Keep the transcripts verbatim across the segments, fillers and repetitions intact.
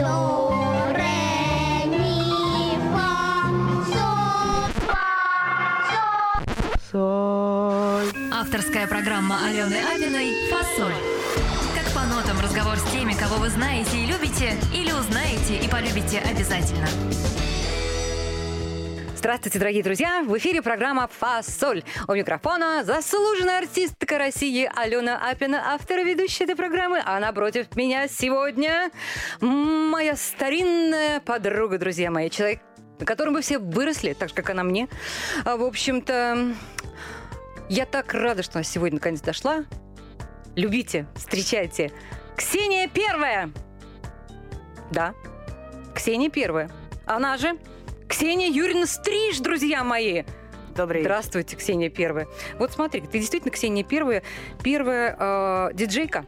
Авторская программа Алены Апиной «Фасоль». Как по нотам, разговор с теми, кого вы знаете и любите, или узнаете и полюбите обязательно. Здравствуйте, дорогие друзья! В эфире программа «Фасоль». У микрофона заслуженная артистка России Алена Апина, автор и ведущая этой программы. А напротив меня сегодня моя старинная подруга, друзья мои. Человек, на котором вы все выросли, так же, как она мне. А, в общем-то, я так рада, что она сегодня наконец дошла. Любите, встречайте. Ксения Первая! Да, Ксения Первая. Она же Ксения Юрьевна Стриж, друзья мои! Добрый вечер. Здравствуйте, Ксения Первая. Вот смотри, ты действительно Ксения Первая, первая э, диджейка?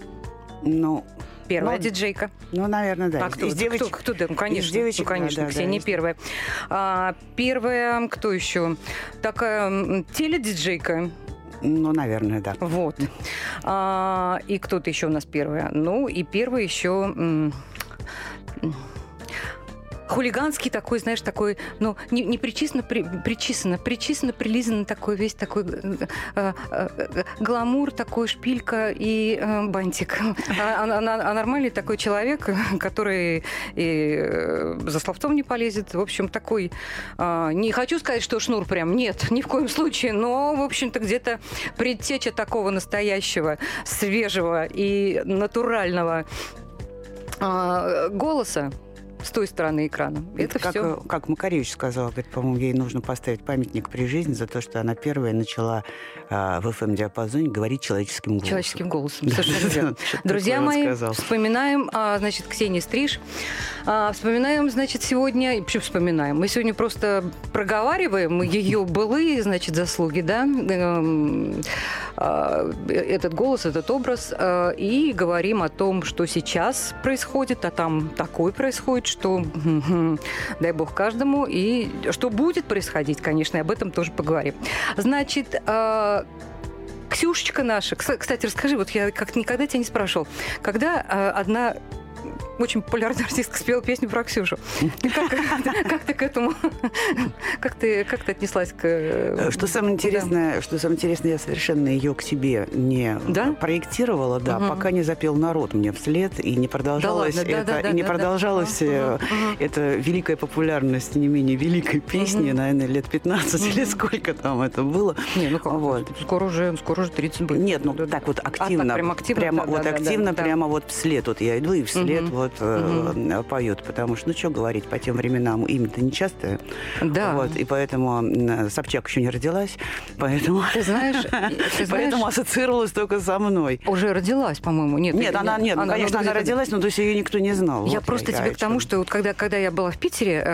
Ну... Первая ну, диджейка. Ну, наверное, да. А кто? Из девочек. Кто, кто, кто, ну, конечно, девочек, ну, конечно, да, Ксения да, Первая. А, первая, кто еще? Такая теледиджейка. Ну, наверное, да. Вот. А, и кто-то еще у нас первая. Ну, и первая еще... М- хулиганский такой, знаешь, такой, ну, не, не причисленно, при, причисленно, причисленно, прилизанно такой весь такой э, э, э, гламур, такой шпилька и э, бантик. А, а, а, а нормальный такой человек, который и, э, за словцом не полезет. В общем, такой, э, не хочу сказать, что шнур прям, нет, ни в коем случае, но, в общем-то, где-то предтеча такого настоящего, свежего и натурального э, голоса с той стороны экрана. Это, это как, все... как Макаревич сказала, говорит, по-моему, ей нужно поставить памятник при жизни за то, что она первая начала э, в эф эм-диапазоне говорить человеческим голосом. Человеческим голосом, совершенно. Друзья мои, вспоминаем, значит, Ксению Стриж. Вспоминаем, значит, сегодня... Почему вспоминаем? Мы сегодня просто проговариваем ее былые, значит, заслуги, да? Этот голос, этот образ. И говорим о том, что сейчас происходит, а там такое происходит, что, дай бог каждому, и что будет происходить, конечно, и об этом тоже поговорим. Значит, Ксюшечка наша, кстати, расскажи, вот я как никогда тебя не спрашивала, когда одна очень популярная артистка спела песню про Ксюшу. Как, как ты к этому, как ты, как ты отнеслась к... Что самое интересное, да. что самое интересное, я совершенно ее к себе не да? проектировала, да, угу. пока не запел народ мне вслед и не продолжалась да ладно, это, да, да, и да, не да, продолжалась да. эта великая популярность не менее великой песни, угу. наверное, лет пятнадцать угу. или сколько там это было. Не, ну как, вот. скоро уже, скоро уже тридцать будет. Нет, ну да, так да. вот активно, а, так прям активно, прямо да, вот да, активно, да, прямо да. вот вслед вот я иду и вслед угу. вот. Mm-hmm. поют, потому что, ну, что говорить, по тем временам имя-то нечастое. Да. Вот, и поэтому Собчак еще не родилась, поэтому... Ты знаешь... Ты знаешь поэтому ассоциировалась только со мной. Уже родилась, по-моему. Нет, нет, она, нет, она, конечно, она, она родилась, но то есть ее никто не знал. Я вот, просто я, тебе я, к тому, я, что вот когда, когда я была в Питере, э,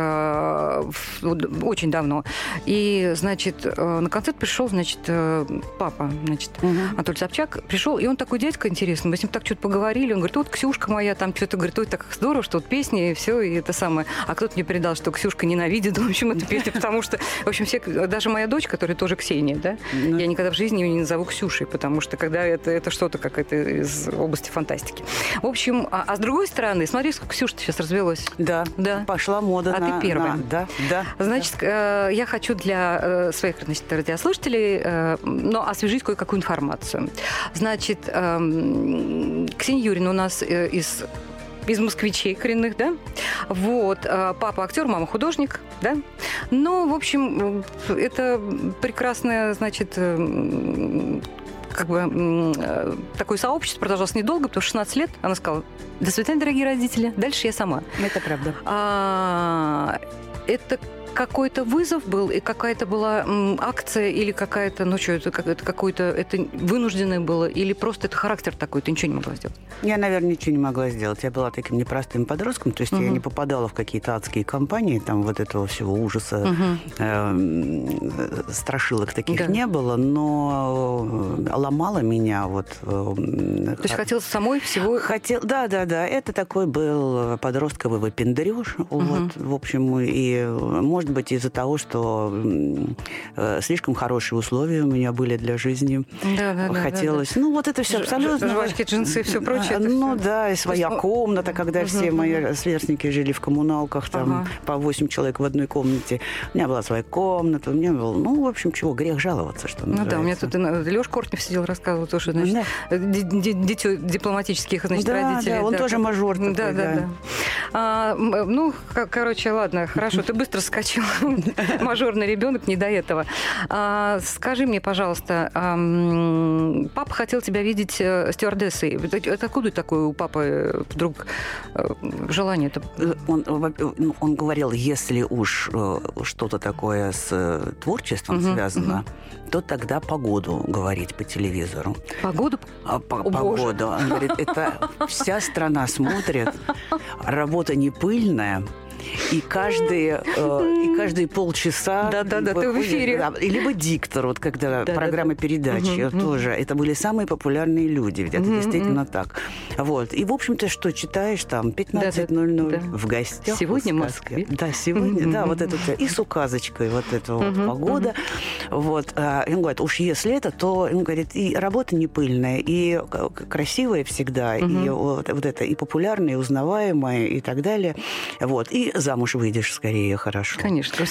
в, вот, очень давно, и, значит, э, на концерт пришел, значит, э, папа, значит, mm-hmm. Анатолий Собчак пришел, и он такой дядька интересный, мы с ним так что-то поговорили, он говорит, вот Ксюшка моя, там что-то, говорит, ой, так здорово, что вот песни и все, и это самое. А кто-то мне передал, что Ксюшка ненавидит, в общем, эту песню, потому что, в общем, все, даже моя дочь, которая тоже Ксения, да, ну, я никогда в жизни ее не назову Ксюшей, потому что когда это, это что-то какое-то из области фантастики. В общем, а, а с другой стороны, смотри, сколько Ксюша-то сейчас развелось. Да, да. Пошла мода а на... А ты первая. На, да, да. Значит, да. Э, я хочу для э, своих, значит, радиослушателей, э, но освежить кое-какую информацию. Значит, э, Ксения Юрьевна у нас э, из... из москвичей коренных, да? Вот. Папа актер, мама художник, да? Ну, в общем, это прекрасная, значит... как бы э, такое сообщество продолжалось недолго, потому что шестнадцать лет она сказала, до свидания, дорогие родители, дальше я сама. Это правда. А, это какой-то вызов был, и какая-то была м, акция, или какая-то, ну что, это, как, это какое-то, это вынужденное было, или просто это характер такой, ты ничего не могла сделать? Я, наверное, ничего не могла сделать. Я была таким непростым подростком, то есть uh-huh. я не попадала в какие-то адские компании, там вот этого всего ужаса, uh-huh. э, страшилок таких да. не было, но ломала меня вот... Э, то есть хотела самой всего... Хотел, да, да, да. Это такой был подростковый выпендрёж, uh-huh. вот, в общем, и можно может быть, из-за того, что э, слишком хорошие условия у меня были для жизни. Да, да, хотелось. Да, да, да. Ну, вот это все Ж- абсолютно. Жвачки, джинсы и все прочее. Ну, все. Да, и своя есть... комната, когда угу, все мои сверстники жили в коммуналках, там ага. по восемь человек в одной комнате. У меня была своя комната, у меня был, ну, в общем, чего, грех жаловаться, что называется. Ну да, у меня тут Леша Кортнев сидел, рассказывал тоже, значит, да. дитё дипломатических, значит, да, родителей. Да, он да, тоже мажор такой, да. да, да. да. А, ну, короче, ладно, хорошо, ты быстро скачал. Мажорный ребенок, не до этого. А, скажи мне, пожалуйста, а, папа хотел тебя видеть стюардессой. Это откуда такое у папы вдруг желание-то? Он, он говорил, если уж что-то такое с творчеством uh-huh, связано, uh-huh. то тогда погоду говорить по телевизору. Погоду? А, по, О, погоду. Он говорит, это вся страна смотрит, работа не пыльная. И каждые, э, и каждые полчаса... Да-да-да, ты в эфире. Да, либо диктор, вот когда да, программа да, да. передачи угу, тоже. Угу. Это были самые популярные люди, ведь это угу, действительно угу. так. Вот. И, в общем-то, что читаешь там пятнадцать ноль ноль да, да, в гостях. Сегодня в Москве. Да, сегодня, угу, да, угу. вот это и с указочкой вот эта угу, вот погода. Угу. Вот. И он говорит, уж если это, то, он говорит, и работа не пыльная, и красивая всегда, угу. и вот, вот это, и популярная, и узнаваемая, и так далее. Вот. И замуж выйдешь скорее, хорошо. Конечно,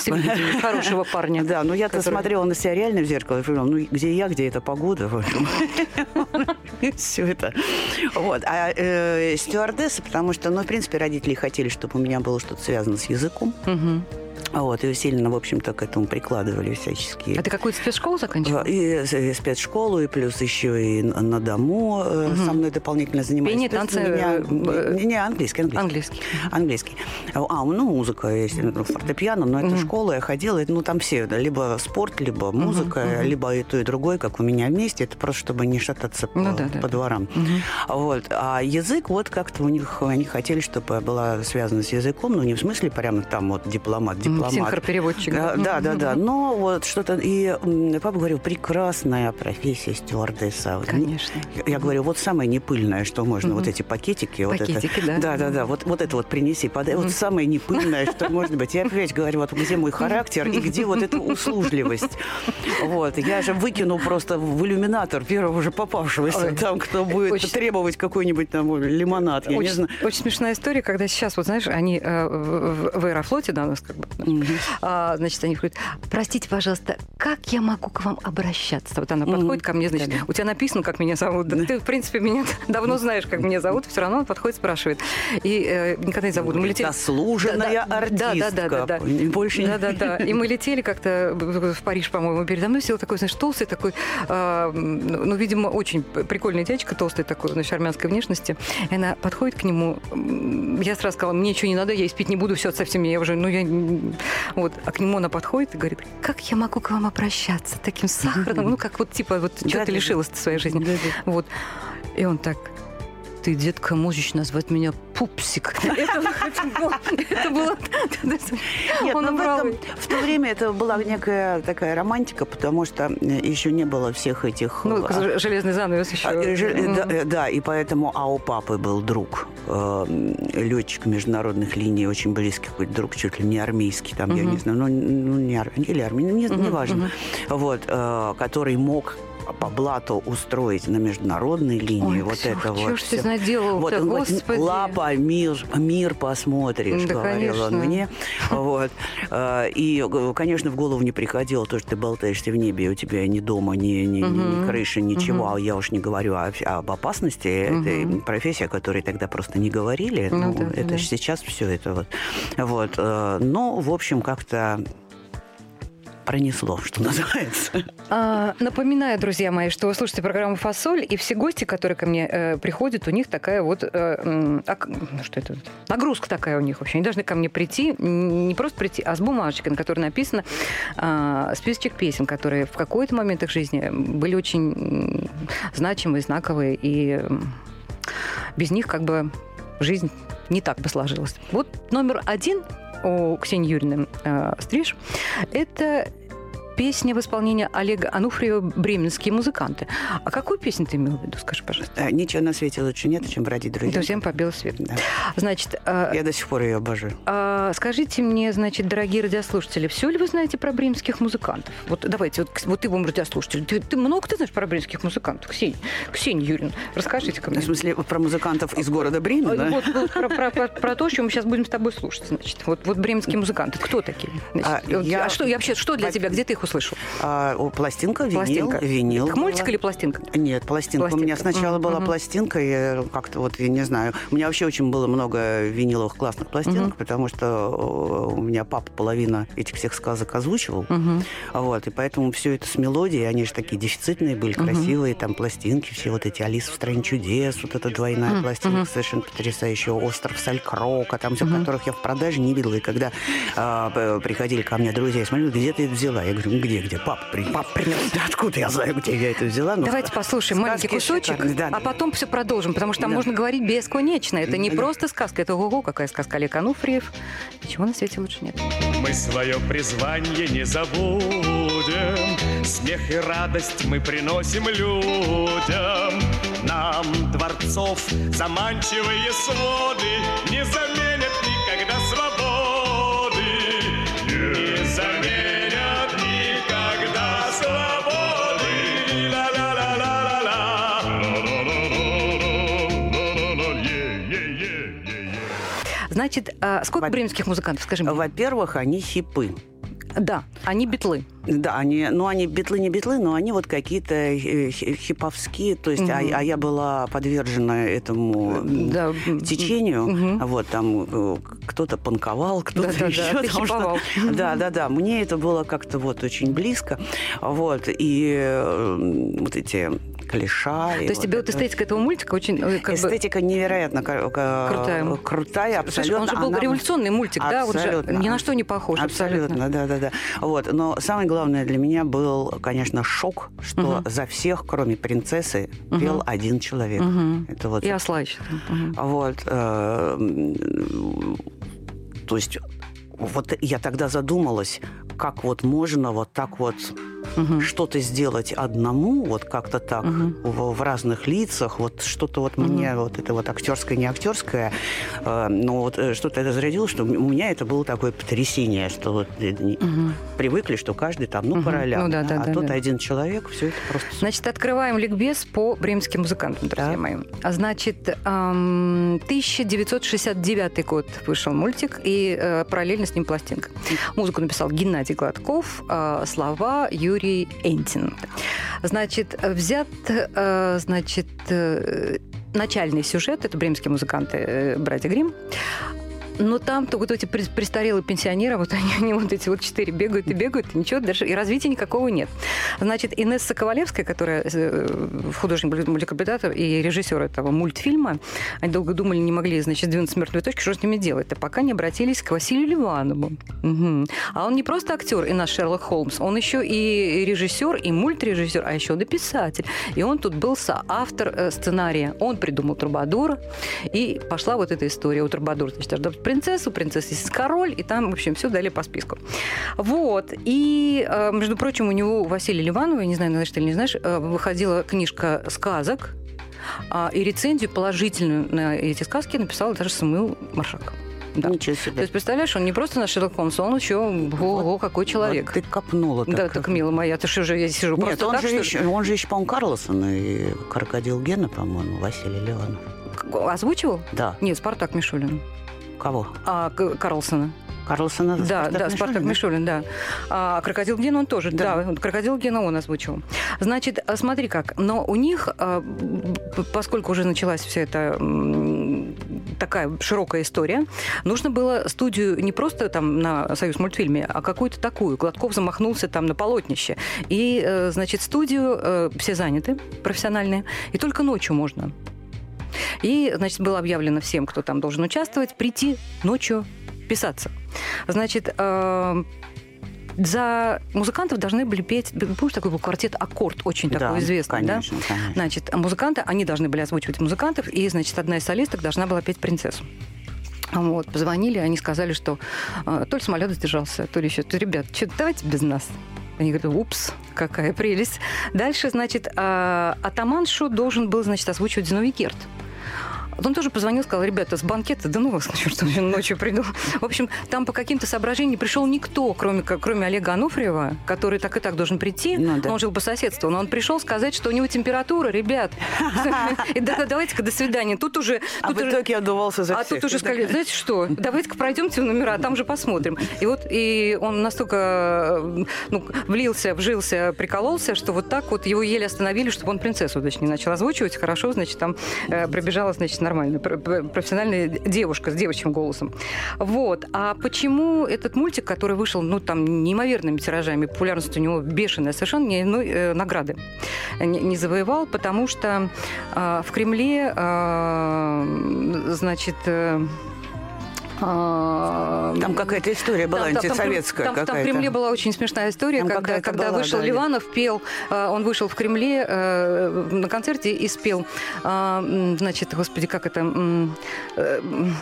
хорошего парня. Да, но я-то смотрела на себя реально в зеркало, ну, где я, где эта погода, в общем. Все это. Вот. А стюардесса, потому что, ну, в принципе, родители хотели, чтобы у меня было что-то связано с языком. Вот, и усиленно, в общем-то, к этому прикладывали всяческие. А ты какую-то спецшколу заканчивала? И, и спецшколу, и плюс еще и на дому угу. со мной дополнительно занимались. Пение, танцы? Меня... Не, не, английский, английский. Английский. английский. А, ну, музыка, если, например, фортепиано, но угу. это школа, я ходила, ну, там все, да, либо спорт, либо музыка, угу, угу. либо и то, и другое, как у меня вместе, это просто, чтобы не шататься ну, по, да, да, по дворам. Угу. Вот, а язык, вот, как-то у них, они хотели, чтобы я была связана с языком, но ну, не в смысле прямо там вот дипломат, дипломат. Синхропереводчик. Да, да, да, да. Но вот что-то... И папа говорил, прекрасная профессия стюардесса. Конечно. Я говорю, вот самое непыльное, что можно. Mm-hmm. Вот эти пакетики. Пакетики, вот это, да. Да, да, да. Вот, вот это вот принеси. Под... Mm-hmm. Вот самое непыльное, что может быть. Я опять говорю, вот где мой характер и где вот эта услужливость. Вот. Я же выкину просто в иллюминатор первого же попавшегося. Ой. Там, кто будет очень... требовать какой-нибудь там лимонад. Я очень, не знаю. Очень смешная история, когда сейчас, вот знаешь, они э, в, в аэрофлоте, да, у нас как бы... Mm-hmm. А, значит, они говорят, простите, пожалуйста, как я могу к вам обращаться? Вот она mm-hmm. подходит ко мне, значит, у тебя написано, как меня зовут. Да. Ты, в принципе, меня давно знаешь, как меня зовут. Все равно он подходит, спрашивает. И э, никогда не забуду. Мы летели... Заслуженная да, артистка. Да, да, да, да, да. Больше да, да, да. И мы летели как-то в Париж, по-моему, передо мной сидел такой, значит, толстый такой, э, ну, видимо, очень прикольный дядечка, толстый такой, значит, армянской внешности. И она подходит к нему. Я сразу сказала, мне ничего не надо, я и спить не буду, все, отставьте меня. Я уже, ну, я... Вот, а к нему она подходит и говорит, как я могу к вам обращаться таким сахарным? Ну, как вот, типа, вот, что да, ты да, лишилась да. своей жизни. Да, да. Вот. И он так... Ты, детка, можешь назвать меня пупсик. Это было... В то время это была некая такая романтика, потому что еще не было всех этих... Ну, железный занавес еще. Да, и поэтому... А у папы был друг, летчик международных линий, очень близкий какой-то друг, чуть ли не армейский, там, я не знаю, ну, или армейский, неважно, вот, который мог... по блату устроить на международной линии. Ой, вот Ксюх, это вот. Что ж ты наделал-то, вот, он Господи. Говорит, лапа, мир, мир посмотришь, да, говорил конечно. Он мне. Вот. И, конечно, в голову не приходило то, что ты болтаешься в небе, и у тебя ни дома, ни, ни, угу. ни крыши, ничего. Угу. Я уж не говорю о, об опасности. Угу. Это профессия, о которой тогда просто не говорили. Ну, ну, да, это да. же сейчас все это вот. Вот. Но, в общем, как-то... Пронесло, что называется. А, напоминаю, друзья мои, что вы слушаете программу «Фасоль», и все гости, которые ко мне э, приходят, у них такая вот... Э, э, ак... Что это? Нагрузка такая у них вообще. Они должны ко мне прийти, не просто прийти, а с бумажечкой, на которой написано э, списочек песен, которые в какой-то момент их жизни были очень значимые, знаковые, и без них как бы жизнь не так бы сложилась. Вот номер один... у Ксении Юрьевны э, Стриж, это песня в исполнении Олега Анофриева «Бременские музыканты». А какую песню ты имел в виду, скажи, пожалуйста? Ничего на свете лучше нет, чем бродить друзьям. Друзьям по белу свету. Да. Значит, я до сих пор ее обожаю. А, скажите мне, значит, дорогие радиослушатели, все ли вы знаете про бременских музыкантов? Вот давайте, вот, вот ты, вам радиослушатель, ты, ты много ты знаешь про бременских музыкантов? Ксения, Ксения Юрьевна, расскажите ко мне. В смысле, про музыкантов из города Бремен, да? Вот, вот про, про, про, про то, что мы сейчас будем с тобой слушать, значит. Вот, вот бременские музыканты, кто такие? Значит, а, вот, я... а что, вообще, что для тебя, где ты их услышал? А, пластинка, винил. Пластинка. Винил. Так мультик или пластинка? Нет, пластинка. Пластинка. У меня сначала mm-hmm. была пластинка, я как-то вот, я не знаю, у меня вообще очень было много виниловых классных пластинок, mm-hmm. потому что у меня папа половина этих всех сказок озвучивал, mm-hmm. вот, и поэтому все это с мелодией, они же такие дефицитные были, mm-hmm. красивые, там пластинки, все вот эти «Алиса в стране чудес», вот эта двойная mm-hmm. пластинка, mm-hmm. совершенно потрясающая, «Остров Салькрока», там все, mm-hmm. которых я в продаже не видела, и когда э, приходили ко мне друзья, я смотрю, где ты это взяла? Я говорю, ну где, где? Пап принес. Пап принес. Да откуда я знаю, где я это взяла? Ну, давайте послушаем маленький кусочек, да, да. а потом все продолжим, потому что там да. можно говорить бесконечно. Это не да. просто сказка, это ого-го, какая сказка. Олег Анофриев. Ничего на свете лучше нет. Мы свое призвание не забудем, смех и радость мы приносим людям. Нам дворцов заманчивые своды не заменят никогда свободы. Не заменят. Значит, сколько Во- бременских музыкантов, скажи мне? Во-первых, они хипы. Да, они битлы. Да, они, ну они битлы не битлы, но они вот какие-то хиповские, то есть, угу. а, а я была подвержена этому да. течению, угу. вот там кто-то панковал, кто-то да, еще, да, потому что, да, да, да, мне это было как-то вот очень близко, вот и вот эти клиша. То есть вот тебе вот эстетика этого мультика очень как эстетика бы... невероятно крутая, крутая, абсолютно. Он же был Она... революционный мультик, абсолютно. Да, вот ни на что не похож, абсолютно, абсолютно. Да, да, да, вот, но самое главное для меня был, конечно, шок, что uh-huh. за всех, кроме принцессы, uh-huh. пел один человек. Uh-huh. Это вот. И осла еще. Uh-huh. Вот. Э, то есть вот я тогда задумалась, как вот можно вот так вот uh-huh. что-то сделать одному, вот как-то так uh-huh. в, в разных лицах, вот что-то вот uh-huh. мне вот это вот актерское, не актерское, э, но вот что-то это зарядило, что у меня это было такое потрясение, что вот uh-huh. привыкли, что каждый там, ну, uh-huh. по ролям, ну, да, да, да, а да, тут да. один человек, все это просто... Значит, открываем ликбез по бременским музыкантам, друзья да. мои. Значит, эм, тысяча девятьсот шестьдесят девятый год вышел мультик, и э, параллельно с ним пластинка. Музыку написал Геннадий Гладков, э, слова Юрий Юрий Энтин. Значит, взят, значит, начальный сюжет, это бременские музыканты, братья Гримм. Но там только вот эти престарелые пенсионеры, вот они, они вот эти вот четыре бегают и бегают, и ничего, даже и развития никакого нет. Значит, Инесса Ковалевская, которая художник, мультипликатор и режиссер этого мультфильма, они долго думали, не могли, значит, двинуться с мертвой точки, что с ними делать-то, пока не обратились к Василию Ливанову. Угу. А он не просто актер и наш Шерлок Холмс, он еще и режиссер, и мультрежиссер, а еще он и писатель. И он тут был соавтор сценария. Он придумал Трубадура, и пошла вот эта история у Трубадура, значит, принцессу, принцесса есть король, и там, в общем, все дали по списку. Вот. И, между прочим, у него, у Василия Ливанова, я не знаю, знаешь ты или не знаешь, выходила книжка сказок, и рецензию положительную на эти сказки написал даже Самуил Маршак. Да. Ничего себе. То есть, представляешь, он не просто наш Шерлок Холмс, он еще ого-го, какой человек. Вот ты копнула так. Да, так, милая моя, ты что же, я сижу Нет, просто он так, же что... еще, он же еще, по-моему, Карлсон и Крокодил Гена, по-моему, Василий Ливанов. Озвучивал? Да. Нет, Спартак Мишулин. Кого? А, Карлсона. Карлсона? Да, Спартак да, Мишулин, Спартак да? Мишулин, да. А, Крокодил Гена он тоже, да. да, Крокодил Гена он озвучил. Значит, смотри как, но у них, поскольку уже началась вся эта такая широкая история, нужно было студию не просто там на Союзмультфильме, а какую-то такую. Гладков замахнулся там на полотнище. И, значит, студию все заняты, профессиональные, и только ночью можно. И, значит, было объявлено всем, кто там должен участвовать, прийти ночью писаться. Значит, э, за музыкантов должны были петь... Помнишь, такой был квартет «Аккорд», очень да, такой известный, конечно, да? Конечно. Значит, музыканты, они должны были озвучивать музыкантов, и, значит, одна из солисток должна была петь «Принцессу». Вот, позвонили, они сказали, что э, то ли самолет задержался, то ли еще... Ребят, что, давайте без нас. Они говорят: упс, какая прелесть. Дальше, значит, атаманшу должен был, значит, озвучивать Зиновий Герд. Он тоже позвонил, сказал: ребята, с банкета, да ну вас, черт, он ночью придумал. В общем, там по каким-то соображениям не пришел никто, кроме, кроме Олега Анофриева, который так и так должен прийти. Ну, да. Он жил по соседству, но он пришел сказать, что у него температура, ребят. Да-да, давайте-ка до свидания. Тут уже... А в итоге отдувался за всех. А тут уже сказали: знаете что, давайте-ка пройдемте в номера, там же посмотрим. И вот и он настолько влился, вжился, прикололся, что вот так вот его еле остановили, чтобы он принцессу, точнее, начал озвучивать. Хорошо, значит, там прибежала, значит, нормально, профессиональная девушка с девичьим голосом. Вот. А почему этот мультик, который вышел, ну, там, неимоверными тиражами, популярность у него бешеная, совершенно не, ну, э, награды не, не завоевал? Потому что э, в Кремле, э, значит... Э, Там какая-то история была, там, антисоветская. Там, там, там в Кремле была очень смешная история, там когда, когда была, вышел да, Ливанов, пел, он вышел в Кремле на концерте и спел, значит, господи, как это,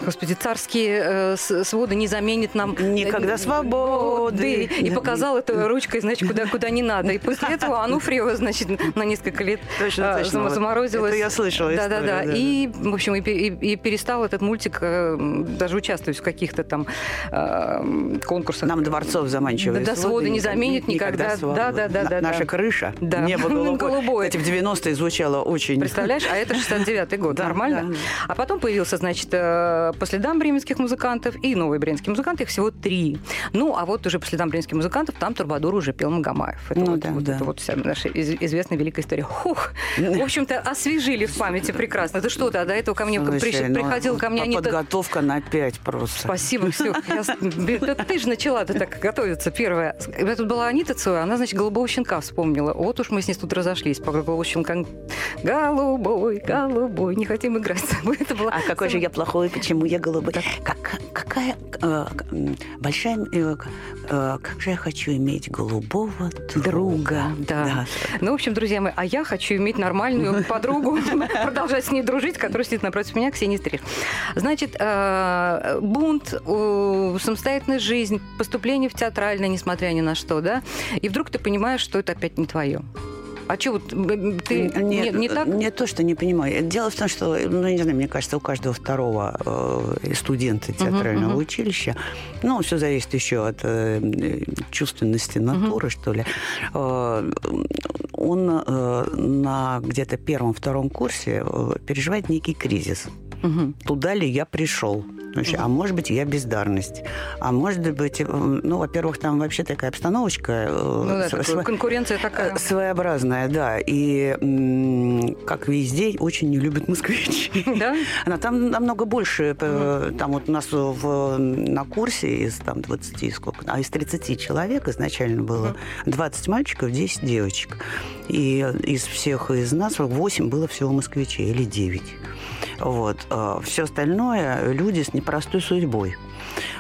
господи, царские своды не заменят нам никогда свободы. И показал это ручкой, значит, куда, куда не надо. И после этого Анофриева, значит, на несколько лет точно, точно, заморозилась. Это я слышала историю. Да, да, да. И, в общем, и, и, и перестал этот мультик даже участвовать в каких-то там э, конкурсах. Нам Дворцов заманчивые да, своды, своды не заменит никогда. никогда. Да, да, да, да, наша да. крыша, да. небо голубое. голубое. Кстати, в девяностые звучало очень... Представляешь, а это шестьдесят девятый год, нормально. Да, да. А потом появился, значит, э, по следам бременских музыкантов и новые бременские музыканты, их всего три. Ну, а вот уже по следам бременских музыкантов там Турбадур уже пел Магомаев. Это ну, вот, да, вот, да. Это вот вся наша известная великая история. Хух! В общем-то, освежили в памяти прекрасно. Это что-то, до этого ко мне приходил ко мне... Подготовка на пять просто. Спасибо, все. Я... Ты же начала-то так готовиться, первая. Тут была Анита Цоя, она, значит, голубого щенка вспомнила. Вот уж мы с ней тут разошлись. По голубому щенку. Голубой, голубой, не хотим играть с тобой. Это была... А какой же я плохой, почему я голубой? Как, какая э, большая... Э, э, как же я хочу иметь голубого друга. Да. да. Ну, в общем, друзья мои, а я хочу иметь нормальную подругу, продолжать с ней дружить, которая сидит напротив меня, Ксения Стриж. Значит, бунт, самостоятельная жизнь, поступление в театральное, несмотря ни на что, да? И вдруг ты понимаешь, что это опять не твое. А что, вот, ты Нет, не, не так? Не то, что не понимаю. Дело в том, что, ну, не знаю, мне кажется, у каждого второго э, студента театрального uh-huh, uh-huh. училища, ну, все зависит еще от э, чувственности натуры, uh-huh. что ли, э, он э, на где-то первом-втором курсе э, переживает некий кризис. Uh-huh. Туда ли я пришел? Значит, а может быть, я бездарность. А может быть, ну, во-первых, там вообще такая обстановочка... Ну, да, сво- такая, конкуренция такая. Своеобразная, да. И, м- как везде, очень не любят москвичи. Да? Она там намного больше. Mm-hmm. Там вот у нас в, на курсе из там, двадцати, сколько, а из тридцати человек изначально было двадцать мальчиков, десять девочек. И из всех из нас восемь было всего москвичей, или девять. Вот. Все остальное люди с непростой судьбой.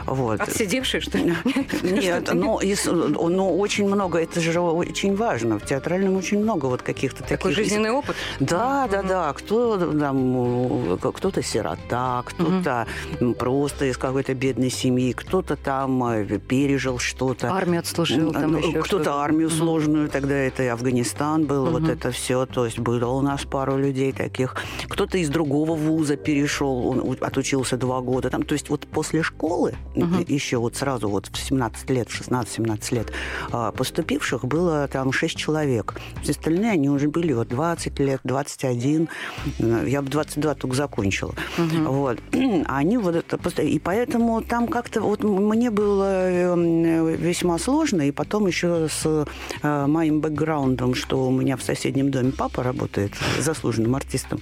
Вот. Отсидевшие, что ли? Нет, но, но очень много, это же очень важно. В театральном очень много вот каких-то таких... Такой жизненный опыт? Да, да, да. Кто, там, кто-то сирота, кто-то угу. просто из какой-то бедной семьи, кто-то там пережил что-то. Армию отслужил там еще кто-то. Кто-то армию угу. сложную, тогда это и Афганистан был, угу. вот это все. То есть было у нас пару людей таких. Кто-то из другого вуза перешел, он отучился два года. Там, то есть вот после школы Uh-huh. еще вот сразу вот в семнадцать лет, шестнадцать-семнадцать лет поступивших было там шесть человек. Все остальные, они уже были вот двадцать лет, двадцать один. Я бы двадцать два только закончила. Uh-huh. Вот. А они вот это... И поэтому там как-то... Вот мне было весьма сложно. И потом еще с моим бэкграундом, что у меня в соседнем доме папа работает заслуженным артистом.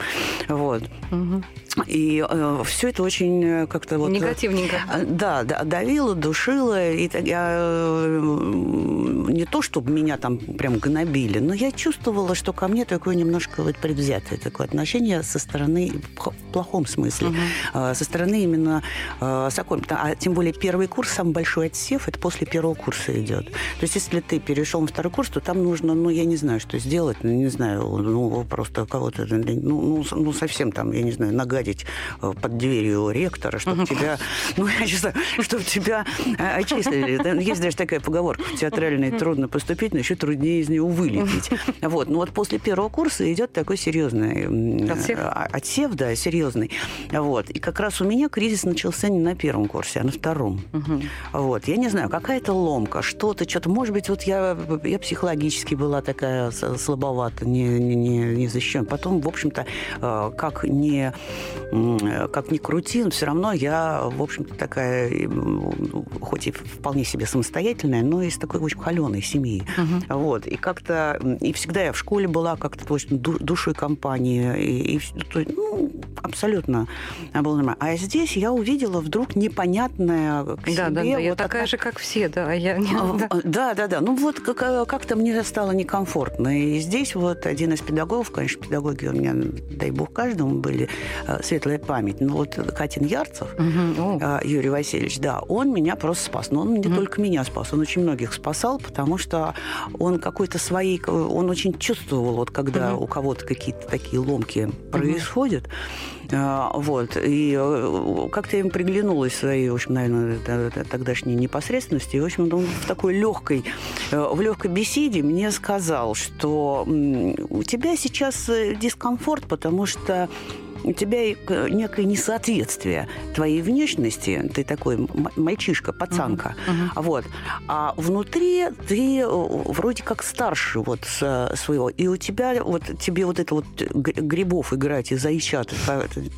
Вот. Uh-huh. И э, все это очень как-то вот... Негативненько. Э, да, да, давило, душило. И, э, не то, чтобы меня там прям гнобили, но я чувствовала, что ко мне такое немножко вот предвзятое такое отношение со стороны, в плохом смысле, uh-huh. э, со стороны именно э, сокольника. А тем более первый курс, самый большой отсев, это после первого курса идет. То есть если ты перешел на второй курс, то там нужно, ну, я не знаю, что сделать, ну, не знаю, ну, просто кого-то, ну, ну совсем там, я не знаю, нога под дверью ректора, чтобы тебя... Ну, я честно, чтобы тебя отчислили. Есть даже такая поговорка. В театральной трудно поступить, но еще труднее из него вылететь. Вот. Но вот после первого курса идет такой серьезный отсев, отсев да, серьезный. Вот. И как раз у меня кризис начался не на первом курсе, а на втором. Угу. Вот. Я не знаю, какая-то ломка, что-то, что-то. Может быть, вот я, я психологически была такая слабовата, не, не, не защищена. Потом, в общем-то, как ни, как ни крути, все равно я, в общем-то, такая, хоть и вполне себе самостоятельная, но из такой очень холеной семьи. Угу. Вот. И как-то, и всегда я в школе была как-то очень душой компании, и, и ну, абсолютно было нормально. А здесь я увидела вдруг непонятное к себе. Да, да, да. Вот я такая от... же, как все, да. Я... Да, да, да. Ну вот как-то мне стало некомфортно. И здесь вот один из педагогов, конечно, педагоги у меня, дай бог, каждому были, светлая память. Ну вот Катин-Ярцев, угу. Юрий Васильевич, да, он меня просто спас. Но он не угу. только меня спас, он очень многих спасал, потому что он какой-то своей... Он очень чувствовал, вот когда угу. у кого-то какие-то такие ломки угу. происходят. Вот. И как-то я им приглянулась своей, в общем, наверное, тогдашней непосредственности. И, в общем, он в такой легкой, в легкой беседе мне сказал, что у тебя сейчас дискомфорт, потому что у тебя некое несоответствие твоей внешности. Ты такой мальчишка, пацанка. Uh-huh. Uh-huh. Вот. А внутри ты вроде как старше вот своего. И у тебя вот, тебе вот это вот грибов играть и зайчат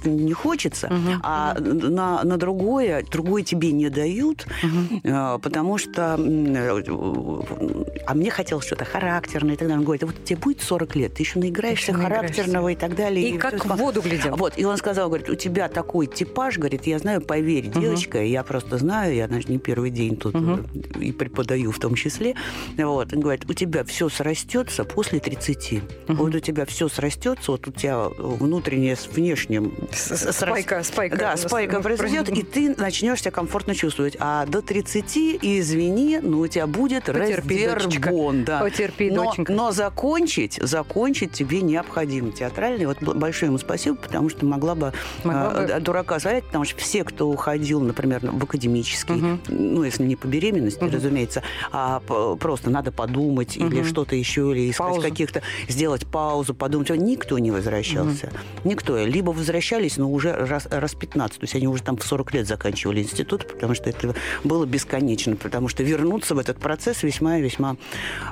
не хочется, uh-huh. а uh-huh. на, на другое, другое тебе не дают, uh-huh. потому что... А мне хотелось что-то характерное и так далее. Он говорит, а вот тебе будет сорок лет, ты еще наиграешься еще характерного наиграешься. И так далее. И, и как в воду глядел. Вот, и он сказал, говорит, у тебя такой типаж, говорит, я знаю, поверь, uh-huh. девочка, я просто знаю, я, значит, не первый день тут uh-huh. и преподаю в том числе. Вот, он говорит, у тебя все срастется после тридцати. Uh-huh. Вот у тебя все срастется, вот у тебя внутреннее с внешним... Спайка, спайка. Да, спайка произойдет, и ты начнешь себя комфортно чувствовать. А до тридцати, извини, но у тебя будет раздербон. Потерпи, доченька. Но закончить, закончить тебе необходимо театральный. Вот большое ему спасибо, потому что могла бы, могла э, бы... дурака сказать, потому что все, кто уходил, например, в академический, uh-huh. ну, если не по беременности, uh-huh. разумеется, а просто надо подумать uh-huh. или что-то еще, или искать паузу. Каких-то, сделать паузу, подумать. Никто не возвращался. Uh-huh. Никто. Либо возвращались, но уже раз, раз пятнадцать. То есть они уже там в сорок лет заканчивали институт, потому что это было бесконечно, потому что вернуться в этот процесс весьма и весьма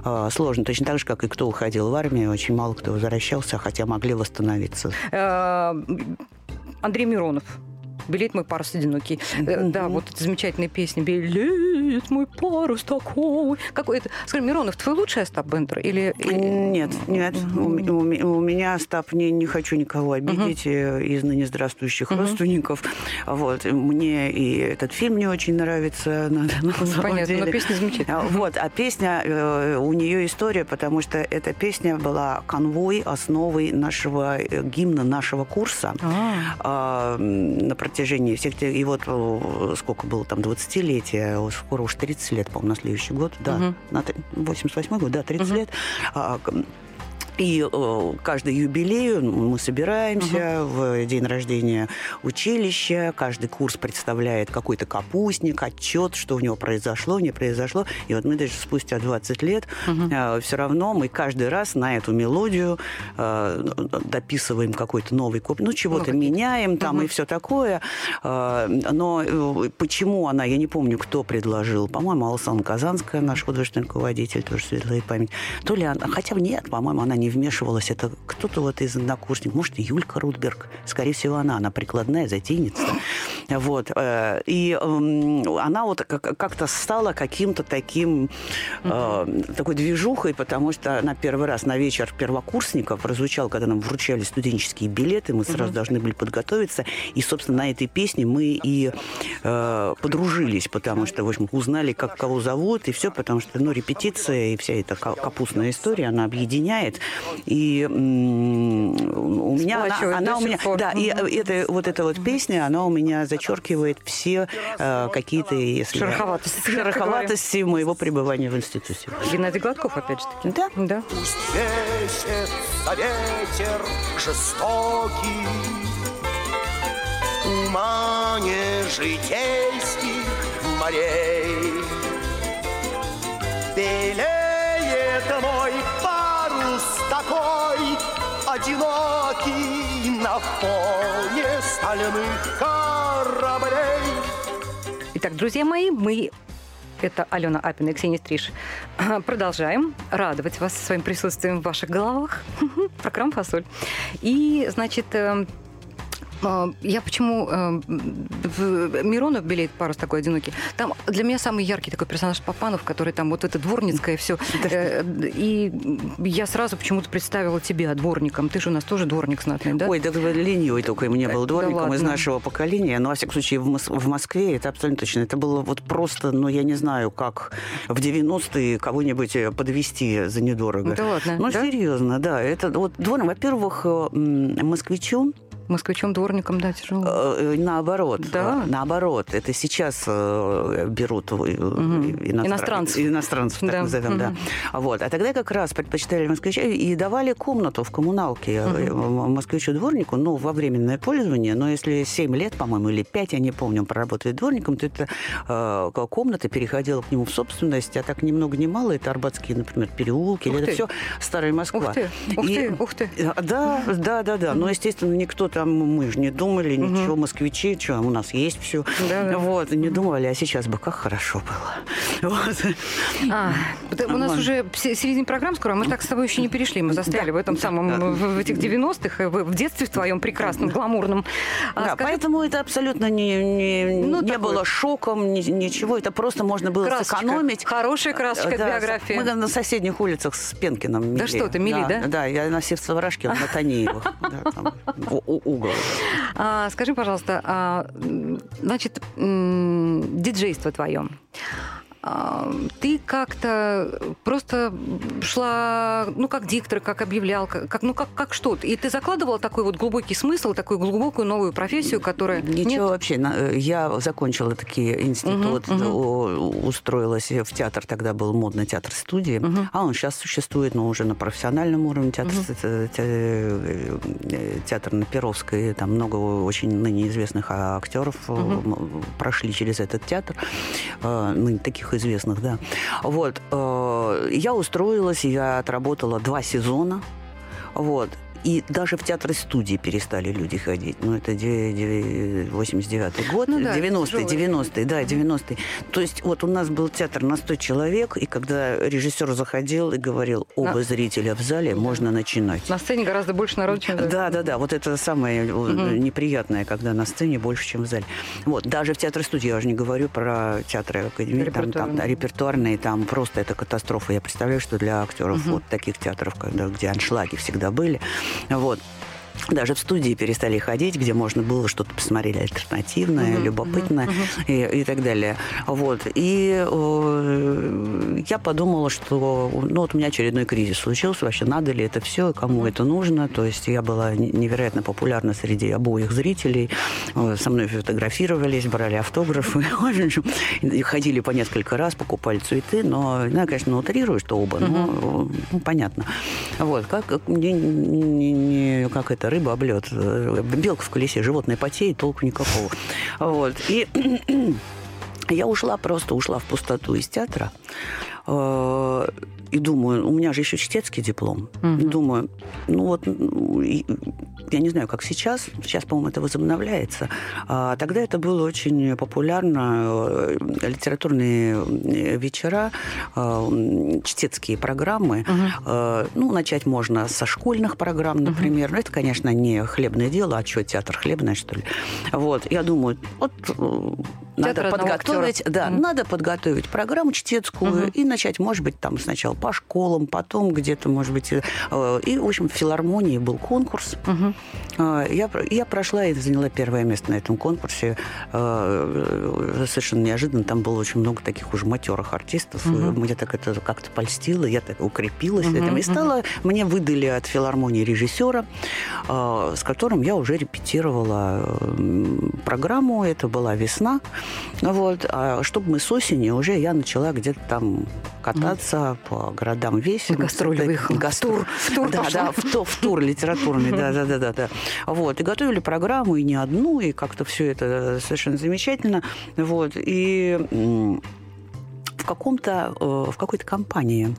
э, сложно. Точно так же, как и кто уходил в армию, очень мало кто возвращался, хотя могли восстановиться. Андрей Миронов. «Белеет мой парус одинокий». Mm-hmm. Да, вот эта замечательная песня «Белеет мой парус такой». Какой это? Скажи, Миронов, твой лучший Остап Бендер? Или... Нет, нет. Mm-hmm. У, у, у меня Остап, не, не хочу никого обидеть mm-hmm. из ныне здравствующих mm-hmm. родственников. Вот. Мне и этот фильм не очень нравится. На, на самом Понятно, деле. Но песня замечательная. Вот, а песня, у нее история, потому что эта песня была конвой, основой нашего гимна, нашего курса. Ah. На протяжении всех... И вот сколько было там, двадцатилетие, скоро уж тридцать лет, по-моему, на следующий год, да, uh-huh. на восемьдесят восьмой год, да, тридцать uh-huh. лет. А, и э, каждый юбилей мы собираемся uh-huh. в день рождения училища. Каждый курс представляет какой-то капустник, отчет, что у него произошло, не произошло. И вот мы даже спустя двадцать лет uh-huh. э, все равно мы каждый раз на эту мелодию э, дописываем какой-то новый куплет. Ну, чего-то uh-huh. меняем там uh-huh. и все такое. Э, но э, почему она, я не помню, кто предложил. По-моему, Алсана Казанская, наш художественный руководитель, тоже светлая память. То ли она... Хотя нет, по-моему, она не вмешивалась. Это кто-то вот из однокурсников. Может, и Юлька Рутберг. Скорее всего, она. Она прикладная затейница. Вот. И она вот как-то стала каким-то таким mm-hmm. такой движухой, потому что она первый раз на вечер первокурсников прозвучала, когда нам вручали студенческие билеты. Мы сразу mm-hmm. должны были подготовиться. И, собственно, на этой песне мы и э, подружились, потому что, в общем, узнали, как кого зовут, и все, потому что, ну, репетиция и вся эта капустная история, она объединяет. И м- у меня она, она у меня, да, и это, вот эта вот песня, она у меня зачеркивает все э, какие-то, если шероховатости, я, шероховатости моего пребывания в институте. Геннадий Гладков, опять же таки. Да, да. Пусть вещется ветер жестокий, ума не житейских морей. Белеет мой парус такой, одинокий на фоне стальных кораблей. Итак, друзья мои, мы... Это Алена Апина и Ксения Стриж. Продолжаем радовать вас своим присутствием в ваших головах. Программа «Фасоль». И, значит, я почему... Миронов белеет парус такой одинокий. Там для меня самый яркий такой персонаж Папанов, который там вот это дворницкое все. И я сразу почему-то представила тебя дворником. Ты же у нас тоже дворник знатный, да? Ой, да ленивый только мне был дворником, да, из нашего поколения. Но, во всяком случае, в, Мос- в Москве это абсолютно точно. Это было вот просто, ну, я не знаю, как в девяностые кого-нибудь подвести за недорого. Да ладно? Ну, да? Серьезно, да. Это вот дворник, во-первых, москвичу, москвичом, дворником, да, тяжело. Наоборот. Да? Наоборот. Это сейчас берут угу. иностран... иностранцев. Иностранцев, так да. назовем, угу. да. Вот. А тогда как раз предпочитали москвича и давали комнату в коммуналке угу. москвичу-дворнику, ну, во временное пользование, но если семь лет, по-моему, или пять, я не помню, проработали дворником, то эта э, комната переходила к нему в собственность, а так ни много ни мало, это Арбатские, например, переулки, или это все старая Москва. Ух ты, ух ты, и... ух ты. Да, да, да, да. Угу. Но, естественно, никто там, мы же не думали, угу. ничего, москвичи, что у нас есть все. Да, да. Вот, не думали, а сейчас бы как хорошо было. Вот. А, у нас а, уже середина программы скоро, мы так с тобой еще не перешли, мы застряли да, в этом да, самом, да. в этих девяностых, в детстве в твоем прекрасном, гламурном. А, да, скажи... Поэтому это абсолютно не, не, ну, не было шоком, ни, ничего, это просто можно было красочка. Сэкономить. Хорошая красочка да, биографии. Мы на соседних улицах с Пенкиным мили. Да что ты, мили, да? Да, да, я на Севцеворожке, на Танеевых. Угол. А, скажи, пожалуйста, а, значит, м- диджейство твое. А, ты как-то просто шла, ну, как диктор, как объявлял, как, ну, как, как что-то. И ты закладывала такой вот глубокий смысл, такую глубокую новую профессию, которая... Ничего Нет? вообще. Я закончила такие институты, угу, угу. устроилась в театр, тогда был модный театр-студии, угу. а он сейчас существует, но уже на профессиональном уровне, театр, угу. театр на Перовской, там много очень ныне известных актеров угу. прошли через этот театр, ныне таких известных, да. Вот. Я устроилась, я отработала два сезона. Вот. И даже в театры-студии перестали люди ходить. Ну, это восемьдесят девятый год, ну, да, девяностые, девяностые, да, девяностые. То есть вот у нас был театр на сто человек, и когда режиссер заходил и говорил, оба на... зрителя в зале, да. можно начинать. На сцене гораздо больше народу, чем... Да-да-да, вот это самое угу. неприятное, когда на сцене больше, чем в зале. Вот, даже в театр-студии, я уже не говорю про театры академии, там, там, да, репертуарные, там просто это катастрофа. Я представляю, что для актеров угу. вот таких театров, когда, где аншлаги всегда были, вот. Даже в студии перестали ходить, где можно было что-то посмотреть альтернативное, uh-huh, любопытное uh-huh, uh-huh. И, и так далее. Вот. И э, я подумала, что ну, вот у меня очередной кризис случился. Вообще, надо ли это все, кому это нужно? То есть я была невероятно популярна среди обоих зрителей. Со мной фотографировались, брали автографы. Ходили по несколько раз, покупали цветы. Но я, конечно, утрирую, что оба. Но понятно. Как это рыба об лёд, белка в колесе, животное потеет, толку никакого. Вот. И я ушла, просто ушла в пустоту из театра. И думаю, у меня же еще чтецкий диплом. Mm-hmm. Думаю, ну вот, я не знаю, как сейчас. Сейчас, по-моему, это возобновляется. А тогда это было очень популярно. Литературные вечера, чтецкие программы. Mm-hmm. Ну, начать можно со школьных программ, например. Mm-hmm. Но это, конечно, не хлебное дело. А что, театр хлебное, что ли? Вот, я думаю, вот... Надо подготовить, да, mm-hmm. надо подготовить программу чтецкую mm-hmm. и начать, может быть, там сначала по школам, потом где-то, может быть, э, и, в общем, в филармонии был конкурс. Mm-hmm. Э, я, я прошла и заняла первое место на этом конкурсе. Э, совершенно неожиданно. Там было очень много таких уже матерых артистов. Mm-hmm. Мне так это как-то польстило, я так укрепилась mm-hmm. этим. И стала, mm-hmm. мне выдали от филармонии режиссера, э, с которым я уже репетировала программу. Это была весна. Вот, а чтобы мы с осени уже я начала где-то там кататься mm-hmm. по по городам весен. Гастролевый тур. В тур, да, да, в, то, в тур литературный, да-да-да. да. Вот. И готовили программу, и не одну, и как-то все это совершенно замечательно. Вот. И в, каком-то, в какой-то компании